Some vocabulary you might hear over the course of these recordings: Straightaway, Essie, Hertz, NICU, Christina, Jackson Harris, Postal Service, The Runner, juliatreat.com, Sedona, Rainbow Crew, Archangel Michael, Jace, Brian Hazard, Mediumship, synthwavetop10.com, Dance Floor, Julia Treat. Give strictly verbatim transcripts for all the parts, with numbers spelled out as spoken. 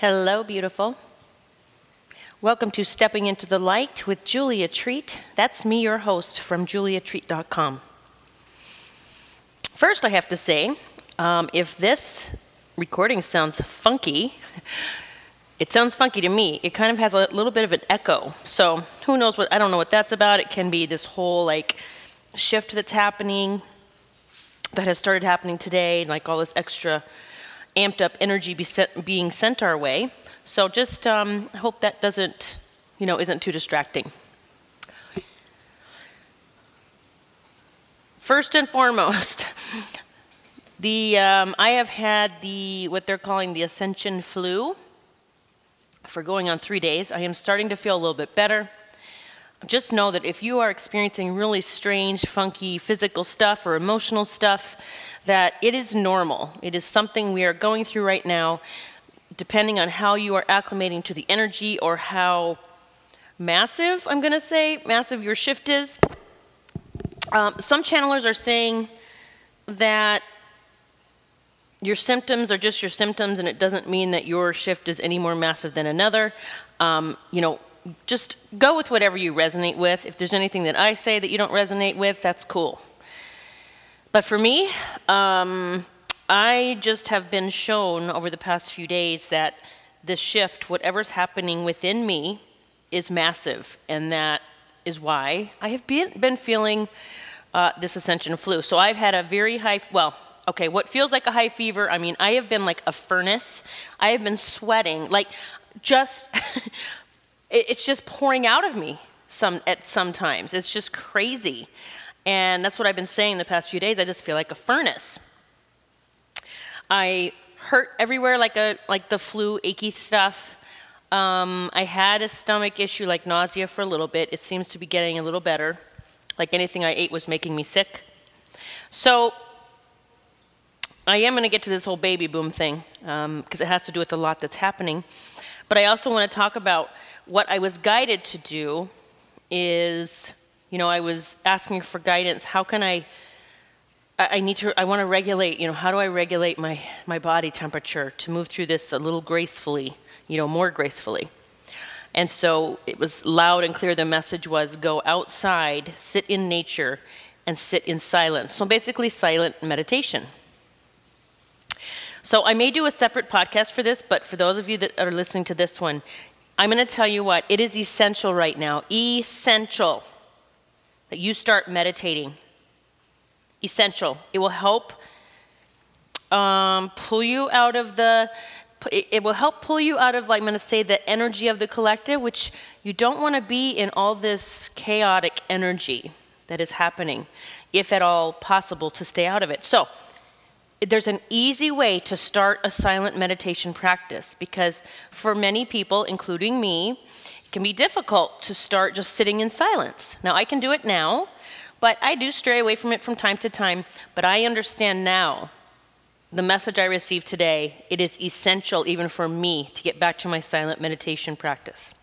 Hello, beautiful. Welcome to Stepping into the Light with Julia Treat. That's me, your host, from julia treat dot com. First, I have to say, um, if this recording sounds funky, it sounds funky to me. It kind of has a little bit of an echo. So who knows what, I don't know what that's about. It can be this whole like shift that's happening, that has started happening today, and like all this extra amped up energy be sent, being sent our way. So just um, hope that doesn't, you know, isn't too distracting. First and foremost, the um, I have had the what they're calling the Ascension flu for going on three days. I am starting to feel a little bit better. Just know that if you are experiencing really strange, funky physical stuff or emotional stuff, that it is normal. It is something we are going through right now, depending on how you are acclimating to the energy or how massive, I'm going to say, massive your shift is. Um, some channelers are saying that your symptoms are just your symptoms, and it doesn't mean that your shift is any more massive than another. Um, you know, just go with whatever you resonate with. If there's anything that I say that you don't resonate with, that's cool. But for me, um, I just have been shown over the past few days that the shift, whatever's happening within me, is massive. And that is why I have been, been feeling uh, this Ascension flu. So I've had a very high, well, okay, what feels like a high fever. I mean, I have been like a furnace. I have been sweating, like just, it's just pouring out of me some at sometimes. It's just crazy. And that's what I've been saying the past few days. I just feel like a furnace. I hurt everywhere, like a like the flu, achy stuff. Um, I had a stomach issue, like nausea, for a little bit. It seems to be getting a little better. Like anything I ate was making me sick. So I am going to get to this whole baby boom thing um, because it has to do with a lot that's happening. But I also want to talk about what I was guided to do is... You know, I was asking for guidance. How can I, I need to, I want to regulate, you know, how do I regulate my, my body temperature to move through this a little gracefully, you know, more gracefully. And so it was loud and clear. The message was go outside, sit in nature, and sit in silence. So basically silent meditation. So I may do a separate podcast for this, but for those of you that are listening to this one, I'm going to tell you what, it is essential right now, essential. That you start meditating. Essential. It will help um, pull you out of the, it will help pull you out of, like, I'm going to say, the energy of the collective, which you don't want to be in all this chaotic energy that is happening, if at all possible, to stay out of it. So there's an easy way to start a silent meditation practice, because for many people, including me, can be difficult to start just sitting in silence. Now, I can do it now, but I do stray away from it from time to time, but I understand now the message I received today, it is essential even for me to get back to my silent meditation practice.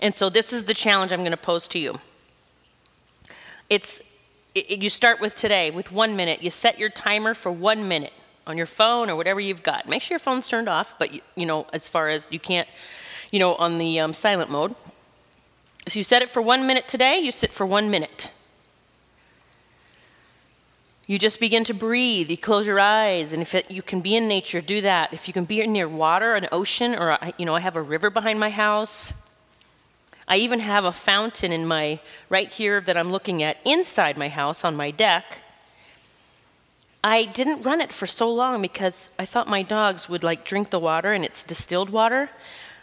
And so this is the challenge I'm going to pose to you. It's it, you start with today, with one minute. You set your timer for one minute on your phone or whatever you've got. Make sure your phone's turned off, but you, you know, as far as you can't, you know, on the um, silent mode. So you set it for one minute today, you sit for one minute. You just begin to breathe, you close your eyes, and if it, you can be in nature, do that. If you can be near water, an ocean, or, a, you know, I have a river behind my house. I even have a fountain in my, right here that I'm looking at inside my house on my deck. I didn't run it for so long because I thought my dogs would like drink the water, and it's distilled water.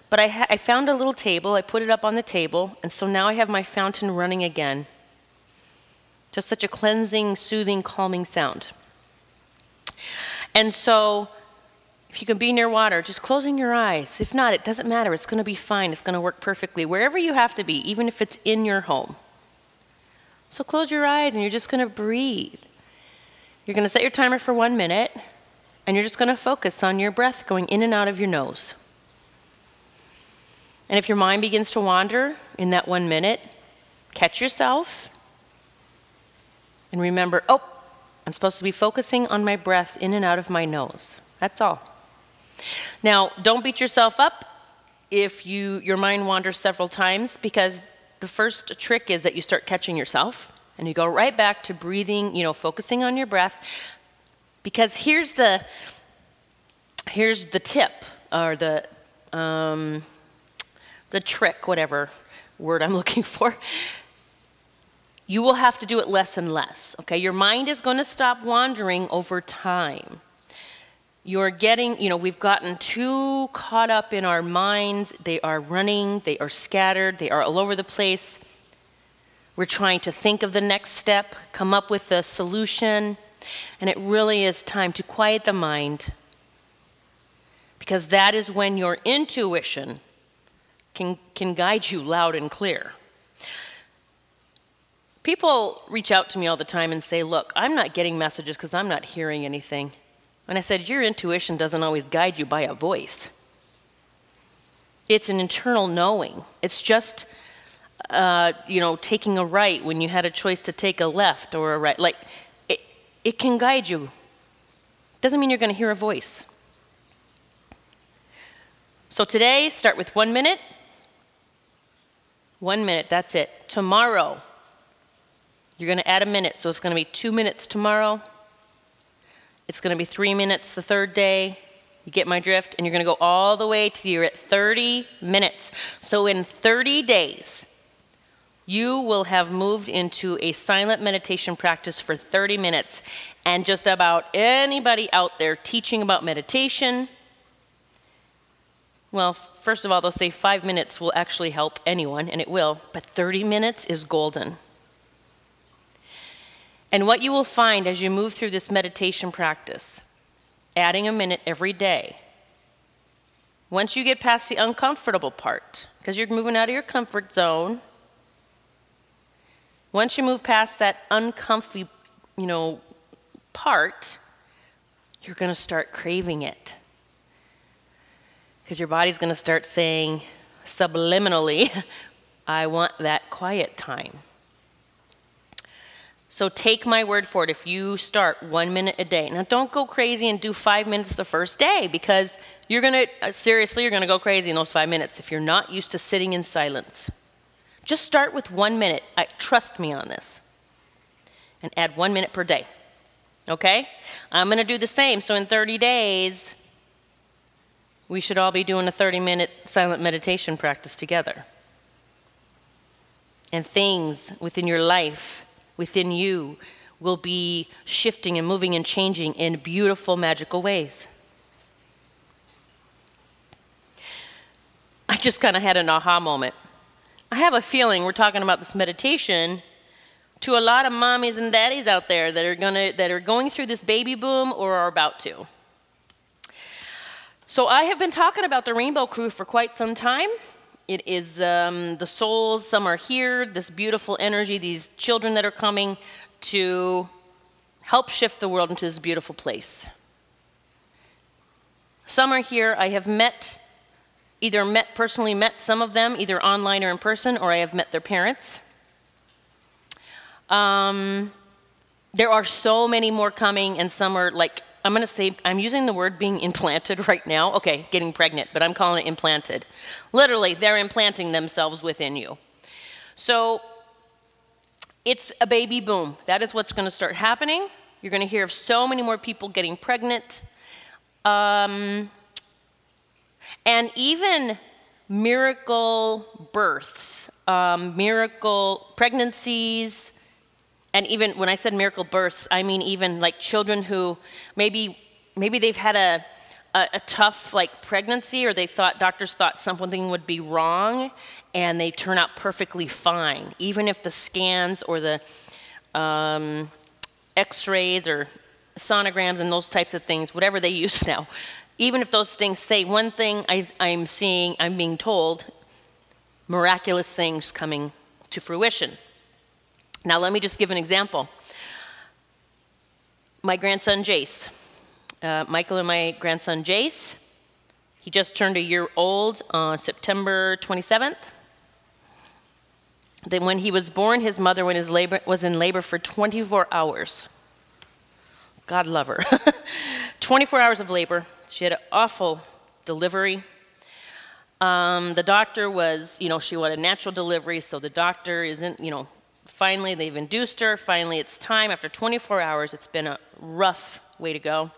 But I, ha- I found a little table, I put it up on the table, and so now I have my fountain running again. Just such a cleansing, soothing, calming sound. And so, if you can be near water, just closing your eyes. If not, it doesn't matter, it's going to be fine, it's going to work perfectly, wherever you have to be, even if it's in your home. So close your eyes and you're just going to breathe. You're going to set your timer for one minute, and you're just going to focus on your breath going in and out of your nose. And if your mind begins to wander in that one minute, catch yourself and remember, oh, I'm supposed to be focusing on my breath in and out of my nose. That's all. Now, don't beat yourself up if you your mind wanders several times, because the first trick is that you start catching yourself and you go right back to breathing, you know, focusing on your breath. Because here's the here's the tip or the um, the trick, whatever word I'm looking for. You will have to do it less and less, okay? Your mind is going to stop wandering over time. You're getting, you know, we've gotten too caught up in our minds. They are running, they are scattered, they are all over the place. We're trying to think of the next step, come up with a solution, and it really is time to quiet the mind, because that is when your intuition can, can guide you loud and clear. People reach out to me all the time and say, look, I'm not getting messages because I'm not hearing anything. And I said, your intuition doesn't always guide you by a voice. It's an internal knowing. It's just, uh, you know, taking a right when you had a choice to take a left or a right. Like, it, it can guide you. Doesn't mean you're going to hear a voice. So today, start with one minute. One minute, that's it. Tomorrow, you're going to add a minute, so it's going to be two minutes tomorrow. It's going to be three minutes the third day. You get my drift, and you're going to go all the way to you're at thirty minutes. So in thirty days, you will have moved into a silent meditation practice for thirty minutes. And just about anybody out there teaching about meditation, well, first of all, they'll say five minutes will actually help anyone, and it will, but thirty minutes is golden. And what you will find as you move through this meditation practice, adding a minute every day, once you get past the uncomfortable part, because you're moving out of your comfort zone, once you move past that uncomfy, you know, part, you're going to start craving it. Because your body's going to start saying subliminally, I want that quiet time. So take my word for it if you start one minute a day. Now, don't go crazy and do five minutes the first day, because you're going to, seriously, you're going to go crazy in those five minutes if you're not used to sitting in silence. Just start with one minute. I, trust me on this. And add one minute per day. Okay? I'm going to do the same. So in thirty days, we should all be doing a thirty-minute silent meditation practice together. And things within your life, within you, will be shifting and moving and changing in beautiful, magical ways. I just kind of had an aha moment. I have a feeling we're talking about this meditation to a lot of mommies and daddies out there that are gonna that are going through this baby boom or are about to. So I have been talking about the Rainbow Crew for quite some time. It is um, the souls, some are here, this beautiful energy, these children that are coming to help shift the world into this beautiful place. Some are here. I have met, either met personally, met some of them, either online or in person, or I have met their parents. Um, there are so many more coming, and some are like, I'm going to say, I'm using the word being implanted right now. Okay, getting pregnant, but I'm calling it implanted. Literally, they're implanting themselves within you. So it's a baby boom. That is what's going to start happening. You're going to hear of so many more people getting pregnant. Um, and even miracle births, um, miracle pregnancies. And even when I said miracle births, I mean even like children who maybe maybe they've had a, a, a tough like pregnancy, or they thought, doctors thought something would be wrong, and they turn out perfectly fine. Even if the scans or the um, x-rays or sonograms and those types of things, whatever they use now, even if those things say one thing, I, I'm seeing, I'm being told, miraculous things coming to fruition. Now, let me just give an example. My grandson, Jace. Uh, Michael and my grandson, Jace. He just turned a year old on September twenty-seventh. Then when he was born, his mother went his labor, was in labor for twenty-four hours. God love her. twenty-four hours of labor. She had an awful delivery. Um, the doctor was, you know, she wanted natural delivery, so the doctor isn't, you know, finally they've induced her. Finally, it's time. After twenty-four hours, it's been a rough way to go.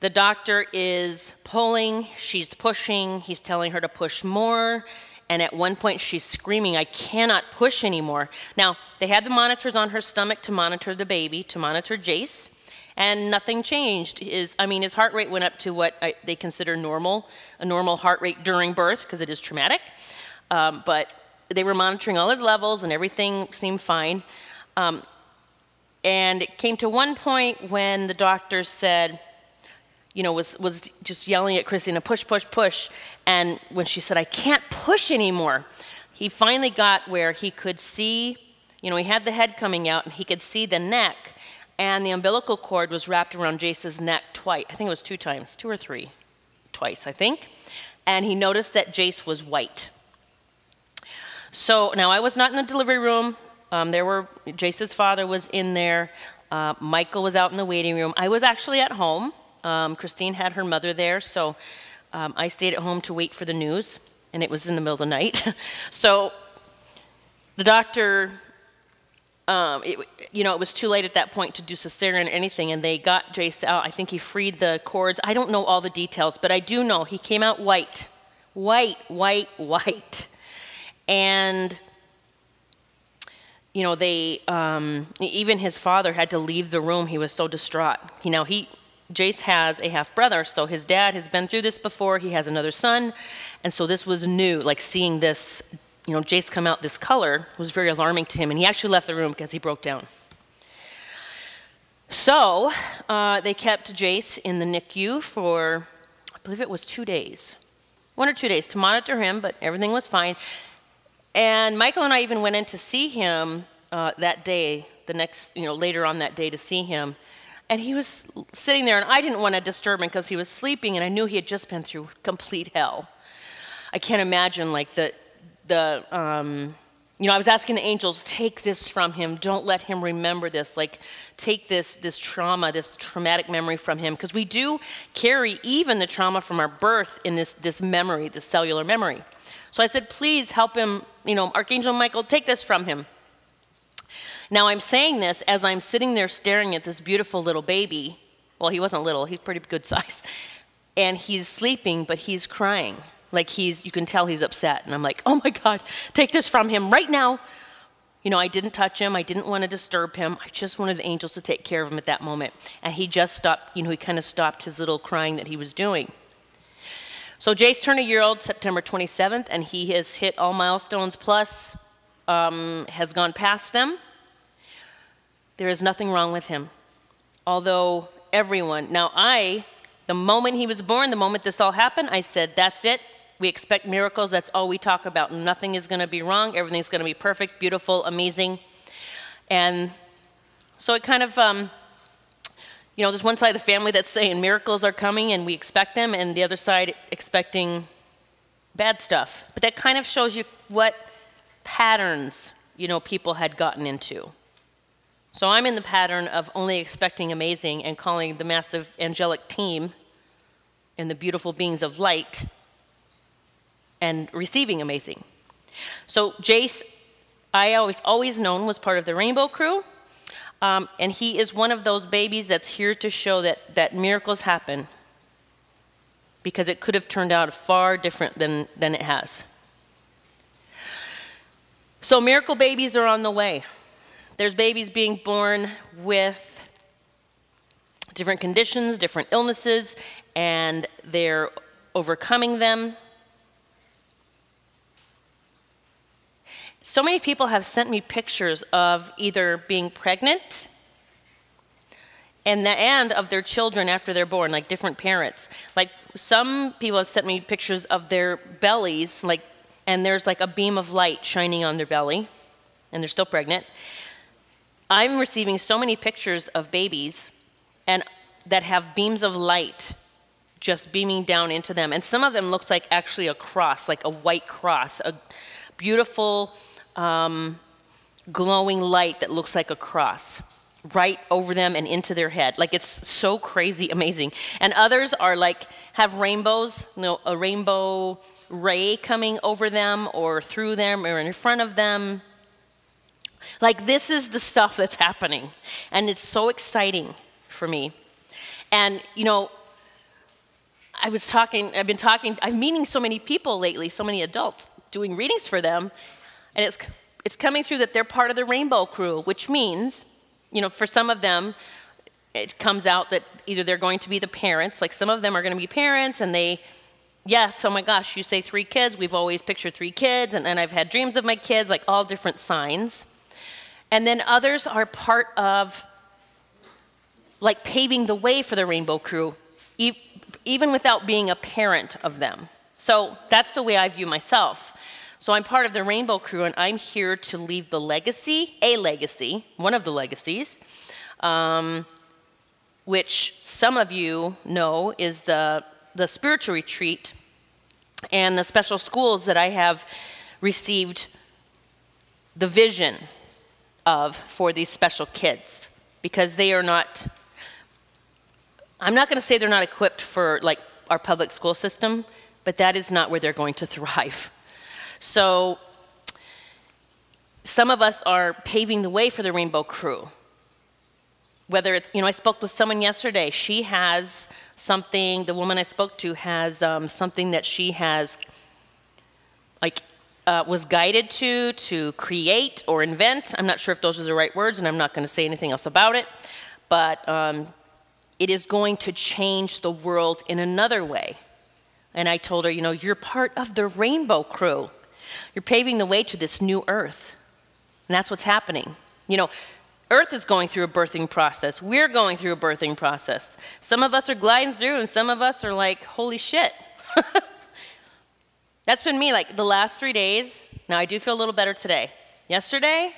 The doctor is pulling, she's pushing, he's telling her to push more, and at one point she's screaming, "I cannot push anymore." Now, they had the monitors on her stomach to monitor the baby, to monitor Jace, and nothing changed. His, I mean, his heart rate went up to what I, they consider normal, a normal heart rate during birth, because it is traumatic, um, but they were monitoring all his levels and everything seemed fine. Um, and it came to one point when the doctor said, you know, was was just yelling at Christina, push, push, push. And when she said, "I can't push anymore," he finally got where he could see, you know, he had the head coming out and he could see the neck, and the umbilical cord was wrapped around Jace's neck twice. I think it was two times, two or three, twice, I think. And he noticed that Jace was white. So now I was not in the delivery room. Um, there were, Jace's father was in there. Uh, Michael was out in the waiting room. I was actually at home. Um, Christine had her mother there, so um, I stayed at home to wait for the news, and it was in the middle of the night. So the doctor, um, it, you know, it was too late at that point to do cesarean or anything, and they got Jace out. I think he freed the cords. I don't know all the details, but I do know he came out white, white, white, white. And, you know, they, um, even his father had to leave the room. He was so distraught. You know, he... Jace has a half-brother, so his dad has been through this before. He has another son, and so this was new. Like, seeing this, you know, Jace come out this color was very alarming to him, and he actually left the room because he broke down. So uh, they kept Jace in the N I C U for, I believe it was two days, one or two days, to monitor him, but everything was fine. And Michael and I even went in to see him uh, that day, the next, you know, later on that day to see him. And he was sitting there, and I didn't want to disturb him because he was sleeping, and I knew he had just been through complete hell. I can't imagine, like, the, the um, you know, I was asking the angels, take this from him. Don't let him remember this. Like, take this, this trauma, this traumatic memory from him. Because we do carry even the trauma from our birth in this, this memory, this cellular memory. So I said, please help him, you know, Archangel Michael, take this from him. Now, I'm saying this as I'm sitting there staring at this beautiful little baby. Well, he wasn't little. He's pretty good size. And he's sleeping, but he's crying. Like, he's, you can tell he's upset. And I'm like, oh, my God, take this from him right now. You know, I didn't touch him. I didn't want to disturb him. I just wanted the angels to take care of him at that moment. And he just stopped, you know, he kind of stopped his little crying that he was doing. So Jace turned a year old September twenty-seventh, and he has hit all milestones plus, um, has gone past them. There is nothing wrong with him. Although everyone, now I, the moment he was born, the moment this all happened, I said, that's it. We expect miracles. That's all we talk about. Nothing is going to be wrong. Everything's going to be perfect, beautiful, amazing. And so it kind of, um, you know, there's one side of the family that's saying miracles are coming and we expect them, and the other side expecting bad stuff. But that kind of shows you what patterns, you know, people had gotten into. So I'm in the pattern of only expecting amazing and calling the massive angelic team and the beautiful beings of light and receiving amazing. So Jace, I always always known, was part of the Rainbow Crew, um, and he is one of those babies that's here to show that, that miracles happen, because it could have turned out far different than, than it has. So miracle babies are on the way. There's babies being born with different conditions, different illnesses, and they're overcoming them. So many people have sent me pictures of either being pregnant and the and of their children after they're born, like different parents. Like, some people have sent me pictures of their bellies, like, and there's like a beam of light shining on their belly, and they're still pregnant. I'm receiving so many pictures of babies and that have beams of light just beaming down into them. And some of them looks like actually a cross, like a white cross, a beautiful um, glowing light that looks like a cross. right over them and into their head. Like, it's so crazy amazing. And others are like, have rainbows, you know, a rainbow ray coming over them or through them or in front of them. Like, this is the stuff that's happening. And it's so exciting for me. And, you know, I was talking, I've been talking, I'm meeting so many people lately, so many adults, doing readings for them. And it's it's coming through that they're part of the Rainbow Crew, which means, you know, for some of them, it comes out that either they're going to be the parents, like some of them are going to be parents, and they, yes, oh my gosh, you say three kids, we've always pictured three kids, and then I've had dreams of my kids, like all different signs. And then others are part of, like, paving the way for the Rainbow Crew, e- even without being a parent of them. So that's the way I view myself. So I'm part of the Rainbow Crew, and I'm here to leave the legacy, a legacy, one of the legacies, um, which some of you know is the, the spiritual retreat and the special schools that I have received the vision of for these special kids, because they are not, I'm not going to say they're not equipped for, like, our public school system, but that is not where they're going to thrive. So some of us are paving the way for the Rainbow Crew. Whether it's, you know, I spoke with someone yesterday. She has something, the woman I spoke to has um, something that she has, like, Uh, was guided to, to create or invent. I'm not sure if those are the right words, and I'm not going to say anything else about it. But um, it is going to change the world in another way. And I told her, you know, you're part of the Rainbow Crew. You're paving the way to this new earth. And that's what's happening. You know, earth is going through a birthing process. We're going through a birthing process. Some of us are gliding through, and some of us are like, holy shit. That's been me, like, the last three days. Now, I do feel a little better today. Yesterday,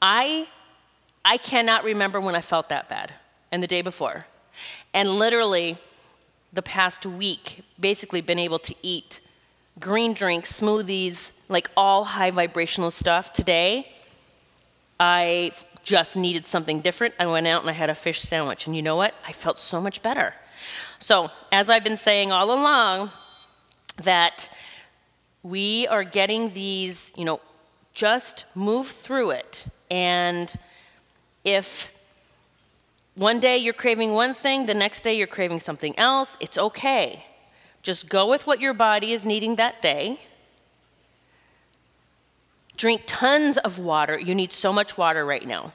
I I cannot remember when I felt that bad, and the day before. And literally, the past week, basically been able to eat green drinks, smoothies, like, all high vibrational stuff. Today, I just needed something different. I went out and I had a fish sandwich, and you know what? I felt so much better. So, as I've been saying all along, that we are getting these, you know, just move through it. And if one day you're craving one thing, the next day you're craving something else, it's okay. Just go with what your body is needing that day. Drink tons of water. You need so much water right now,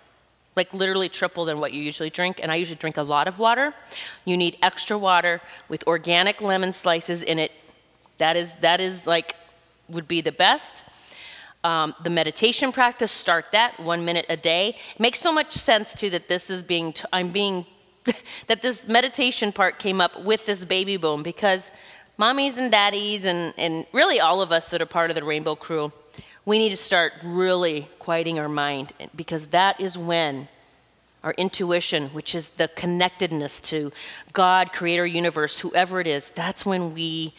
like literally triple than what you usually drink, and I usually drink a lot of water. You need extra water with organic lemon slices in it. That is, that is like, would be the best. Um, the meditation practice, start that one minute a day. It makes so much sense too that this is being, t- I'm being, that this meditation part came up with this baby boom, because mommies and daddies and, and really all of us that are part of the Rainbow Crew, we need to start really quieting our mind, because that is when our intuition, which is the connectedness to God, Creator, Universe, whoever it is, that's when we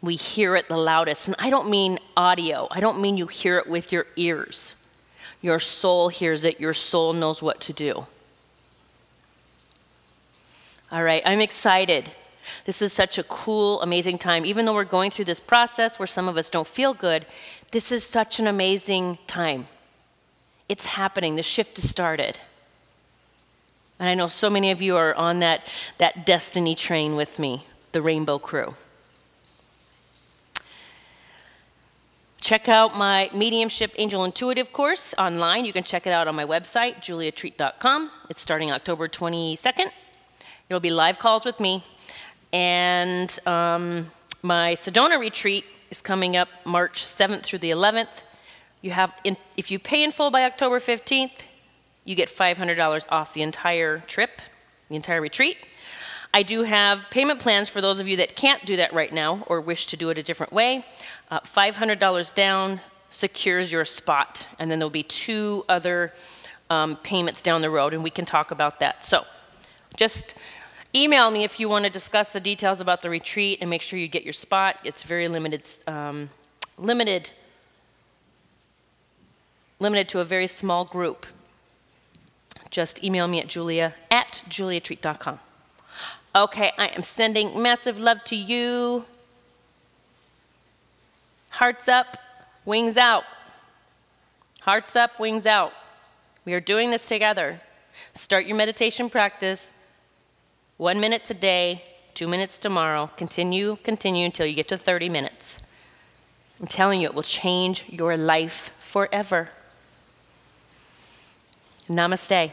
We hear it the loudest. And I don't mean audio. I don't mean you hear it with your ears. Your soul hears it. Your soul knows what to do. All right, I'm excited. This is such a cool, amazing time. Even though we're going through this process where some of us don't feel good, this is such an amazing time. It's happening. The shift has started. And I know so many of you are on that, that destiny train with me, the Rainbow Crew. Check out my Mediumship Angel Intuitive course online. You can check it out on my website, julia treat dot com. It's starting October twenty-second. It'll be live calls with me. And um, my Sedona retreat is coming up March seventh through the eleventh. You have, in, if you pay in full by October fifteenth, you get five hundred dollars off the entire trip, the entire retreat. I do have payment plans for those of you that can't do that right now or wish to do it a different way. Uh, five hundred dollars down secures your spot, and then there'll be two other um, payments down the road, and we can talk about that. So just email me if you want to discuss the details about the retreat and make sure you get your spot. It's very limited, um, limited, limited to a very small group. just email me at julia at julia treat dot com. Okay, I am sending massive love to you. Hearts up, wings out. Hearts up, wings out. We are doing this together. Start your meditation practice. One minute today, two minutes tomorrow. Continue, continue until you get to thirty minutes. I'm telling you, it will change your life forever. Namaste.